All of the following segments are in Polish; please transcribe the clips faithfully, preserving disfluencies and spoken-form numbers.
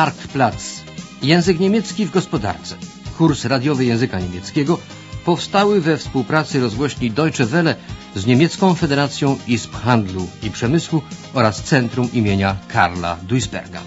Marktplatz. Język niemiecki w gospodarce. Kurs radiowy języka niemieckiego powstały we współpracy rozgłośni Deutsche Welle z niemiecką Federacją Izb Handlu i Przemysłu oraz Centrum imienia Karla Duisberga.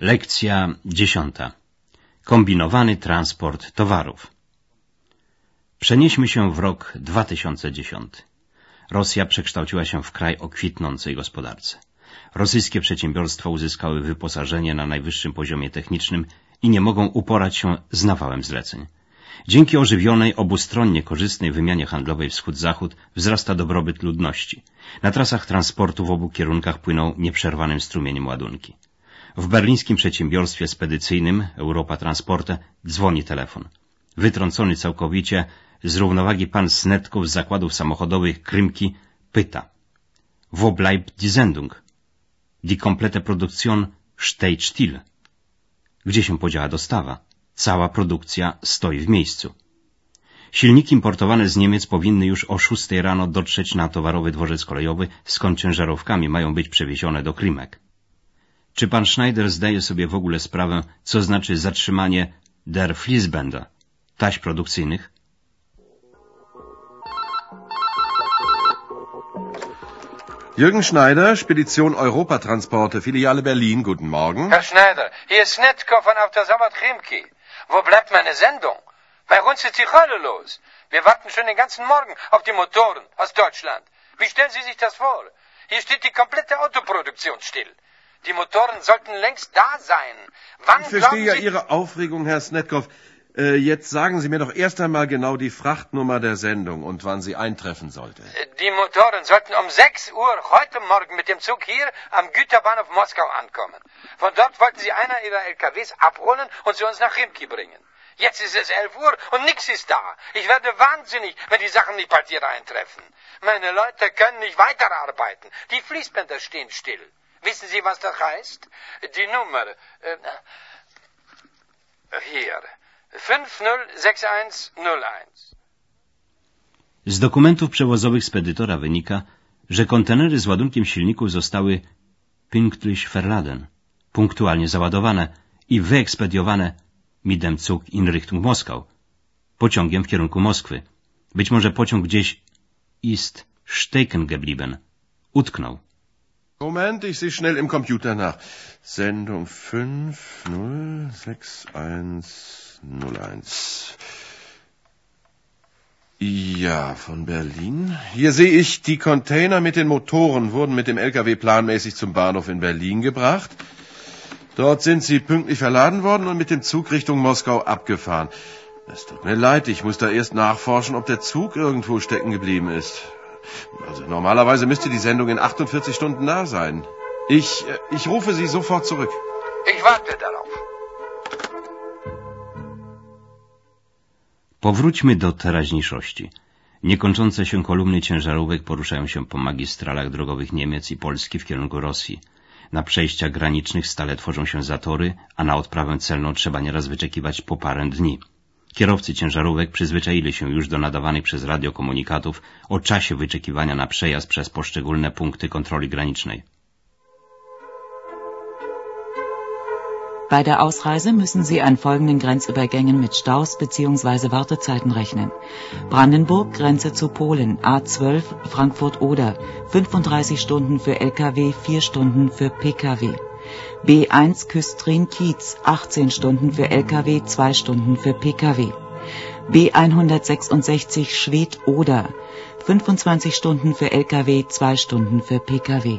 Lekcja dziesiąta. Kombinowany transport towarów. Przenieśmy się w rok dwa tysiące dziesiąty. Rosja przekształciła się w kraj o kwitnącej gospodarce. Rosyjskie przedsiębiorstwa uzyskały wyposażenie na najwyższym poziomie technicznym i nie mogą uporać się z nawałem zleceń. Dzięki ożywionej, obustronnie korzystnej wymianie handlowej wschód-zachód wzrasta dobrobyt ludności. Na trasach transportu w obu kierunkach płyną nieprzerwanym strumieniem ładunki. W berlińskim przedsiębiorstwie spedycyjnym Europa Transporte dzwoni telefon. Wytrącony całkowicie z równowagi pan Snetkov z zakładów samochodowych Krymki pyta: „Wo bleibt die Sendung? Die komplette Produktion steht still”. Gdzie się podziała dostawa? Cała produkcja stoi w miejscu. Silniki importowane z Niemiec powinny już o szóstej rano dotrzeć na towarowy dworzec kolejowy, skąd ciężarówkami mają być przewiezione do Krymek. Czy pan Schneider zdaje sobie w ogóle sprawę, co znaczy zatrzymanie der Fließbänder, taśm produkcyjnych? Jürgen Schneider, Spedition Europa Transporte, Filiale Berlin, guten Morgen. Herr Schneider, hier ist Snetkov von AutoSawod Chimki. Wo bleibt meine Sendung? Bei uns ist die Hölle los. Wir warten schon den ganzen Morgen auf die Motoren aus Deutschland. Wie stellen Sie sich das vor? Hier steht die komplette Autoproduktion still. Die Motoren sollten längst da sein. Wann ich verstehe ja Ihre Aufregung, Herr Snetkov. Äh, jetzt sagen Sie mir doch erst einmal genau die Frachtnummer der Sendung und wann sie eintreffen sollte. Die Motoren sollten um sechs Uhr heute Morgen mit dem Zug hier am Güterbahnhof Moskau ankommen. Von dort wollten sie einer ihrer L K Ws abholen und sie uns nach Krymki bringen. Jetzt ist es elf Uhr und nichts ist da. Ich werde wahnsinnig, wenn die Sachen nicht bald hier eintreffen. Meine Leute können nicht weiterarbeiten. Die Fließbänder stehen still. Wissen Sie, was das heißt? Die Nummer, äh, hier, fünf null sechs eins null eins. Z dokumentów przewozowych spedytora wynika, że kontenery z ładunkiem silników zostały pünktlich verladen, punktualnie załadowane i wyekspediowane mit dem Zug in Richtung Moskau, pociągiem w kierunku Moskwy. Być może pociąg gdzieś ist stecken geblieben, utknął. Moment, ich sehe schnell im Computer nach. Sendung fünf null sechs eins null eins. Ja, von Berlin. Hier sehe ich, die Container mit den Motoren wurden mit dem L K W planmäßig zum Bahnhof in Berlin gebracht. Dort sind sie pünktlich verladen worden und mit dem Zug Richtung Moskau abgefahren. Es tut mir leid, ich muss da erst nachforschen, ob der Zug irgendwo stecken geblieben ist. Also normalerweise müsste die Sendung in achtundvierzig Stunden da sein. Ich, ich rufe Sie sofort zurück. Ich warte darauf. Powróćmy do teraźniejszości. Niekończące się kolumny ciężarówek poruszają się po magistralach drogowych Niemiec i Polski w kierunku Rosji. Na przejściach granicznych stale tworzą się zatory, a na odprawę celną trzeba nieraz wyczekiwać po parę dni. Kierowcy ciężarówek przyzwyczaili się już do nadawanych przez radio komunikatów o czasie wyczekiwania na przejazd przez poszczególne punkty kontroli granicznej. Bei der Ausreise müssen Sie an folgenden Grenzübergängen mit Staus bzw. Wartezeiten rechnen. Brandenburg, Grenze zu Polen, A zwölf, Frankfurt-Oder, fünfunddreißig Stunden für L K W, vier Stunden für P K W. B eins Küstrin-Kiez, achtzehn Stunden für L K W, zwei Stunden für P K W. B hundertsechsundsechzig Schwed-Oder, fünfundzwanzig Stunden für L K W, zwei Stunden für P K W.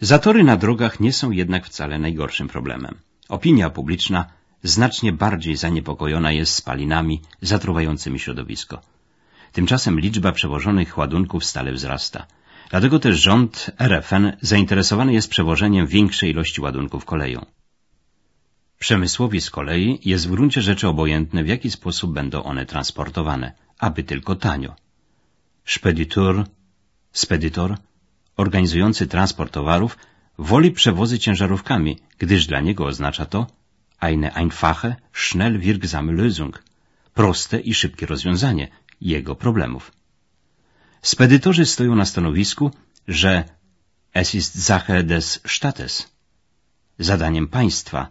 Zatory na drogach nie są jednak wcale najgorszym problemem. Opinia publiczna znacznie bardziej zaniepokojona jest spalinami zatruwającymi środowisko. Tymczasem liczba przewożonych ładunków stale wzrasta. Dlatego też rząd R F N zainteresowany jest przewożeniem większej ilości ładunków koleją. Przemysłowi z kolei jest w gruncie rzeczy obojętne, w jaki sposób będą one transportowane, aby tylko tanio. Speditor, spedytor organizujący transport towarów woli przewozy ciężarówkami, gdyż dla niego oznacza to eine einfache, schnell wirksame Lösung, proste i szybkie rozwiązanie jego problemów. Spedytorzy stoją na stanowisku, że es ist Sache des Staates, zadaniem państwa,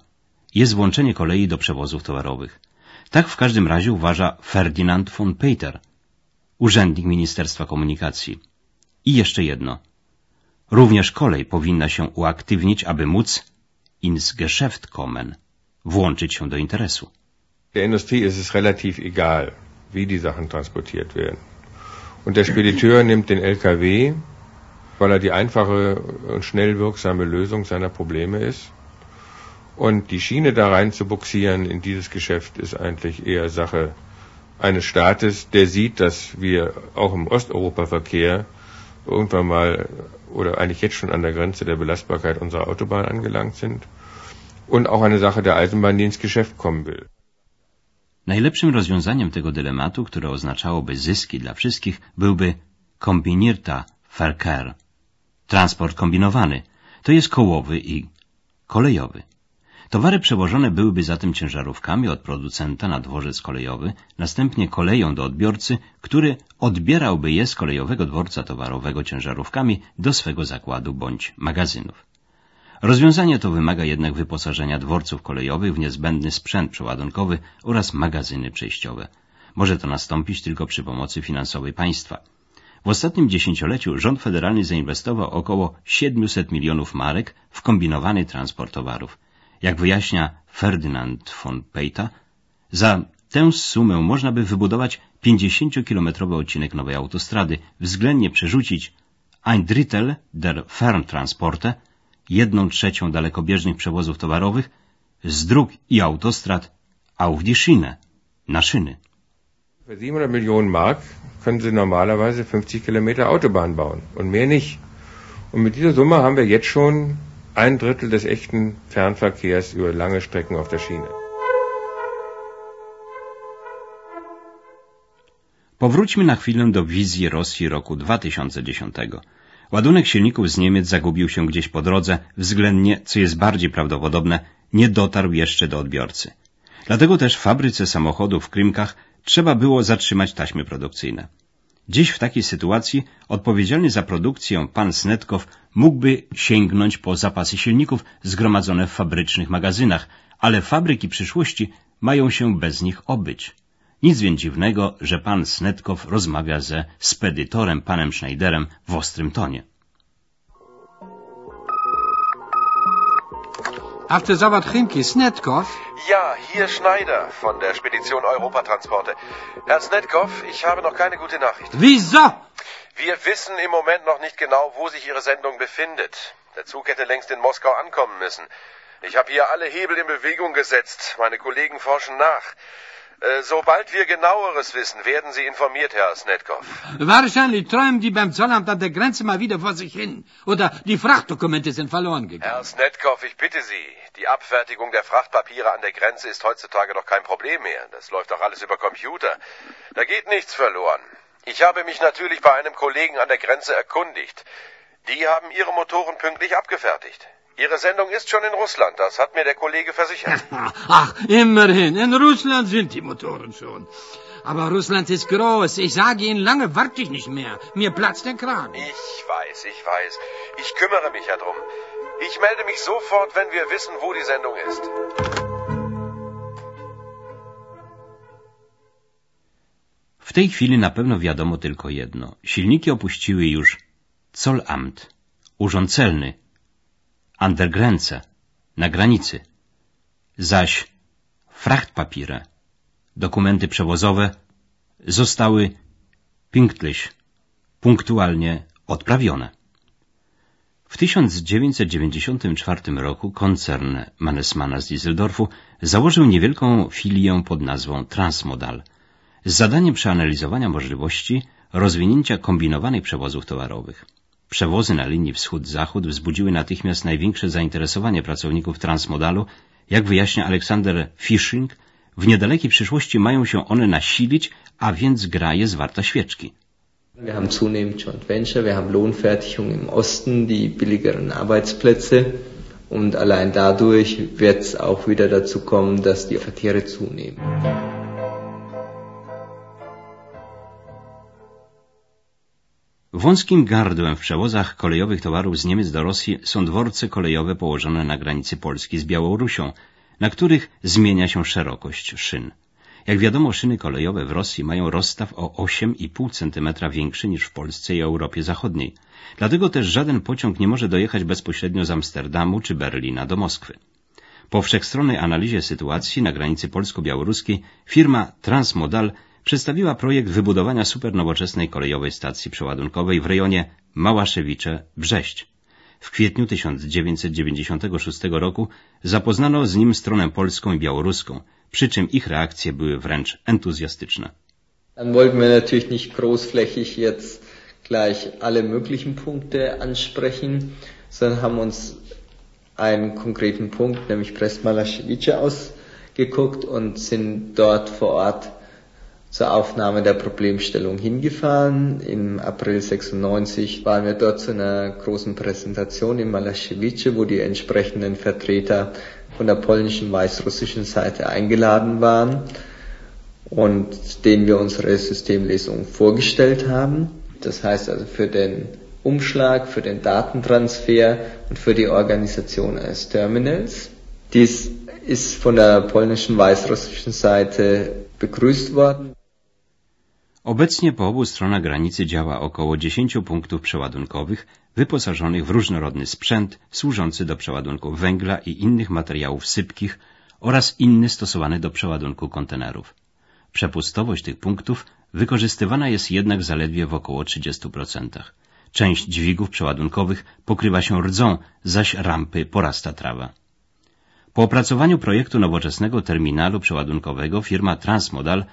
jest włączenie kolei do przewozów towarowych. Tak w każdym razie uważa Ferdinand von Peter, urzędnik Ministerstwa Komunikacji. I jeszcze jedno. Również kolej powinna się uaktywnić, aby móc ins Geschäft kommen, włączyć się do interesu. Der Industrie ist es relativ egal, wie die Sachen transportiert werden. Und der Spediteur nimmt den L K W, weil er die einfache und schnell wirksame Lösung seiner Probleme ist. Und die Schiene da rein zu buxieren in dieses Geschäft ist eigentlich eher Sache eines Staates, der sieht, dass wir auch im Osteuropa-Verkehr irgendwann mal oder eigentlich jetzt schon an der Grenze der Belastbarkeit unserer Autobahn angelangt sind und auch eine Sache der Eisenbahn, die ins Geschäft kommen will. Najlepszym rozwiązaniem tego dylematu, które oznaczałoby zyski dla wszystkich, byłby kombinierter Verkehr, transport kombinowany, to jest kołowy i kolejowy. Towary przewożone byłyby zatem ciężarówkami od producenta na dworzec kolejowy, następnie koleją do odbiorcy, który odbierałby je z kolejowego dworca towarowego ciężarówkami do swego zakładu bądź magazynów. Rozwiązanie to wymaga jednak wyposażenia dworców kolejowych w niezbędny sprzęt przeładunkowy oraz magazyny przejściowe. Może to nastąpić tylko przy pomocy finansowej państwa. W ostatnim dziesięcioleciu rząd federalny zainwestował około siedemset milionów marek w kombinowany transport towarów. Jak wyjaśnia Ferdinand von Peter, za tę sumę można by wybudować pięćdziesięciokilometrowy odcinek nowej autostrady, względnie przerzucić ein Drittel der Ferntransporte, jedną trzecią dalekobieżnych przewozów towarowych, z dróg i autostrad auf die Schiene, na szyny. Für siebenhundert Millionen Mark können Sie normalerweise fünfzig Kilometer Autobahn bauen und mehr nicht. Und mit dieser Summe haben wir jetzt schon ein Drittel des echten Fernverkehrs über lange Strecken auf der Schiene. Powróćmy na chwilę do wizji Rosji roku dwa tysiące dziesiątego. Ładunek silników z Niemiec zagubił się gdzieś po drodze, względnie, co jest bardziej prawdopodobne, nie dotarł jeszcze do odbiorcy. Dlatego też w fabryce samochodów w Krymkach trzeba było zatrzymać taśmy produkcyjne. Dziś w takiej sytuacji odpowiedzialny za produkcję pan Snetkov mógłby sięgnąć po zapasy silników zgromadzone w fabrycznych magazynach, ale fabryki przyszłości mają się bez nich obyć. Nic więc dziwnego, że pan Snetkov rozmawia ze spedytorem panem Schneiderem w ostrym tonie. AutoSawod Chimki, Snetkov? Ja, hier Schneider von der Spedition Europa Transporte. Herr Snetkov, ich habe noch keine gute Nachricht. Wieso? Wir wissen im Moment noch nicht genau, wo sich Ihre Sendung befindet. Der Zug hätte längst in Moskau ankommen müssen. Ich habe hier alle Hebel in Bewegung gesetzt. Meine Kollegen forschen nach. Sobald wir genaueres wissen, werden Sie informiert, Herr Snetkov. Wahrscheinlich träumen die beim Zollamt an der Grenze mal wieder vor sich hin. Oder die Frachtdokumente sind verloren gegangen. Herr Snetkov, ich bitte Sie, die Abfertigung der Frachtpapiere an der Grenze ist heutzutage doch kein Problem mehr. Das läuft doch alles über Computer. Da geht nichts verloren. Ich habe mich natürlich bei einem Kollegen an der Grenze erkundigt. Die haben Ihre Motoren pünktlich abgefertigt. Ihre Sendung ist schon in Russland, das hat mir der Kollege versichert. Ach, immerhin, in Russland sind die Motoren schon. Aber Russland ist groß, ich sage Ihnen, lange warte ich nicht mehr. Mir platzt der Kragen. Ich weiß, ich weiß. Ich kümmere mich ja drum. Ich melde mich sofort, wenn wir wissen, wo die Sendung ist. W tej chwili na pewno wiadomo tylko jedno. Silniki opuściły już Zollamt, urząd celny, an der Grenze, na granicy, zaś Frachtpapiere, dokumenty przewozowe, zostały pünktlich, punktualnie odprawione. W tysiąc dziewięćset dziewięćdziesiątym czwartym roku koncern Mannesmanna z Düsseldorfu założył niewielką filię pod nazwą Transmodal z zadaniem przeanalizowania możliwości rozwinięcia kombinowanych przewozów towarowych. Przewozy na linii wschód-zachód wzbudziły natychmiast największe zainteresowanie pracowników Transmodalu. Jak wyjaśnia Alexander Fisching, w niedalekiej przyszłości mają się one nasilić, a więc gra jest warta świeczki. Wir haben zunehmend Joint Venture, wir haben Lohnfertigung im Osten, die billigeren Arbeitsplätze und allein dadurch wird es auch wieder dazu kommen, dass die Verkehre zunehmen. Wąskim gardłem w przewozach kolejowych towarów z Niemiec do Rosji są dworce kolejowe położone na granicy Polski z Białorusią, na których zmienia się szerokość szyn. Jak wiadomo, szyny kolejowe w Rosji mają rozstaw o osiem i pół centymetra większy niż w Polsce i Europie Zachodniej. Dlatego też żaden pociąg nie może dojechać bezpośrednio z Amsterdamu czy Berlina do Moskwy. Po wszechstronnej analizie sytuacji na granicy polsko-białoruskiej firma Transmodal przedstawiła projekt wybudowania supernowoczesnej kolejowej stacji przeładunkowej w rejonie Małaszewicze-Brześć. W kwietniu tysiąc dziewięćset dziewięćdziesiątego szóstego roku zapoznano z nim stronę polską i białoruską, przy czym ich reakcje były wręcz entuzjastyczne. Dann wollten wir natürlich nicht großflächig jetzt gleich alle möglichen Punkte ansprechen, sondern haben uns einen konkreten Punkt, nämlich Brest-Malaszewicze, ausgeguckt und sind dort vor Ort zur Aufnahme der Problemstellung hingefahren. Im April sechsundneunzig waren wir dort zu einer großen Präsentation in Małaszewicze, wo die entsprechenden Vertreter von der polnischen, weißrussischen Seite eingeladen waren und denen wir unsere Systemlesung vorgestellt haben. Das heißt also für den Umschlag, für den Datentransfer und für die Organisation eines Terminals. Dies ist von der polnischen, weißrussischen Seite begrüßt worden. Obecnie po obu stronach granicy działa około dziesięciu punktów przeładunkowych wyposażonych w różnorodny sprzęt służący do przeładunku węgla i innych materiałów sypkich oraz inny stosowany do przeładunku kontenerów. Przepustowość tych punktów wykorzystywana jest jednak zaledwie w około trzydziestu procentach. Część dźwigów przeładunkowych pokrywa się rdzą, zaś rampy porasta trawa. Po opracowaniu projektu nowoczesnego terminalu przeładunkowego firma Transmodal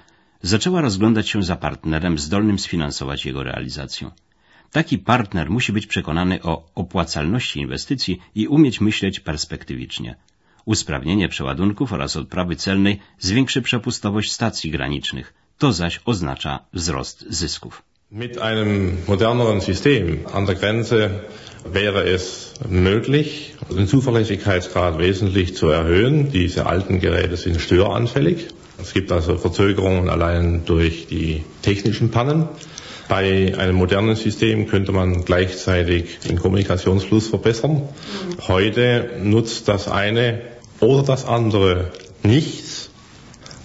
zaczęła rozglądać się za partnerem zdolnym sfinansować jego realizację. Taki partner musi być przekonany o opłacalności inwestycji i umieć myśleć perspektywicznie. Usprawnienie przeładunków oraz odprawy celnej zwiększy przepustowość stacji granicznych. To zaś oznacza wzrost zysków. Mit einem moderneren System an der Grenze wäre es möglich, den Zuverlässigkeitsgrad wesentlich zu erhöhen. Diese alten Geräte sind störanfällig. Es gibt also Verzögerungen allein durch die technischen Pannen. Bei einem modernen System könnte man gleichzeitig den Kommunikationsfluss verbessern. Heute nutzt das eine oder das andere nichts,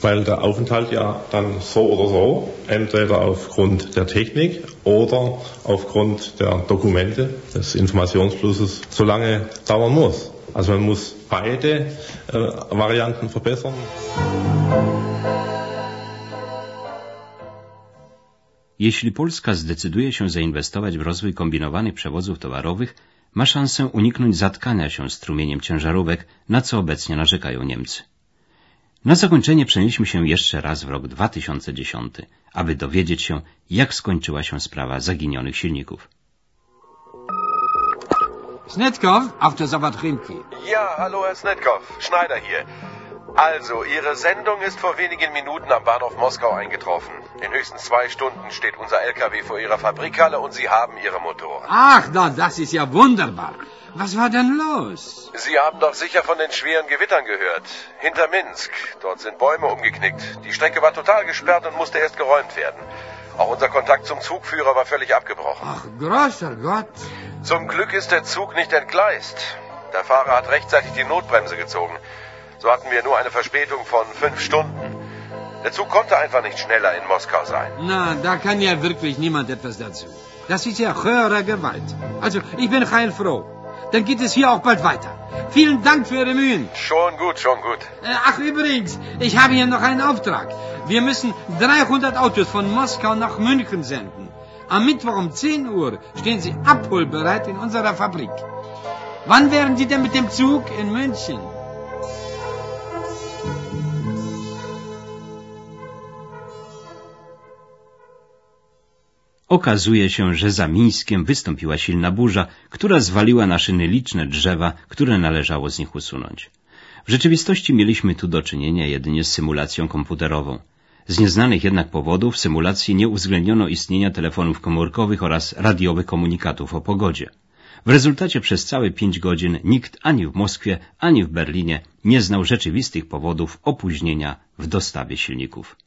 weil der Aufenthalt ja dann so oder so, entweder aufgrund der Technik oder aufgrund der Dokumente des Informationsflusses, so lange dauern muss. Also man muss beide äh, Varianten verbessern. Jeśli Polska zdecyduje się zainwestować w rozwój kombinowanych przewozów towarowych, ma szansę uniknąć zatkania się strumieniem ciężarówek, na co obecnie narzekają Niemcy. Na zakończenie przenieśmy się jeszcze raz w rok dwa tysiące dziesiąty, aby dowiedzieć się, jak skończyła się sprawa zaginionych silników. Snetkov, AutoSawod Chimki. Ja, hallo Herr Snetkov, Schneider hier. Also, Ihre Sendung ist vor wenigen Minuten am Bahnhof Moskau eingetroffen. In höchstens zwei Stunden steht unser L K W vor Ihrer Fabrikhalle und Sie haben Ihre Motoren. Ach, na, das ist ja wunderbar. Was war denn los? Sie haben doch sicher von den schweren Gewittern gehört. Hinter Minsk. Dort sind Bäume umgeknickt. Die Strecke war total gesperrt und musste erst geräumt werden. Auch unser Kontakt zum Zugführer war völlig abgebrochen. Ach, großer Gott. Zum Glück ist der Zug nicht entgleist. Der Fahrer hat rechtzeitig die Notbremse gezogen. So hatten wir nur eine Verspätung von fünf Stunden. Der Zug konnte einfach nicht schneller in Moskau sein. Na, da kann ja wirklich niemand etwas dazu. Das ist ja höhere Gewalt. Also, ich bin heilfroh. Dann geht es hier auch bald weiter. Vielen Dank für Ihre Mühen. Schon gut, schon gut. Ach, übrigens, ich habe hier noch einen Auftrag. Wir müssen dreihundert Autos von Moskau nach München senden. Am Mittwoch um zehn Uhr stehen Sie abholbereit in unserer Fabrik. Wann wären Sie denn mit dem Zug in München? Okazuje się, że za Mińskiem wystąpiła silna burza, która zwaliła na szyny liczne drzewa, które należało z nich usunąć. W rzeczywistości mieliśmy tu do czynienia jedynie z symulacją komputerową. Z nieznanych jednak powodów w symulacji nie uwzględniono istnienia telefonów komórkowych oraz radiowych komunikatów o pogodzie. W rezultacie przez całe pięć godzin nikt ani w Moskwie, ani w Berlinie nie znał rzeczywistych powodów opóźnienia w dostawie silników.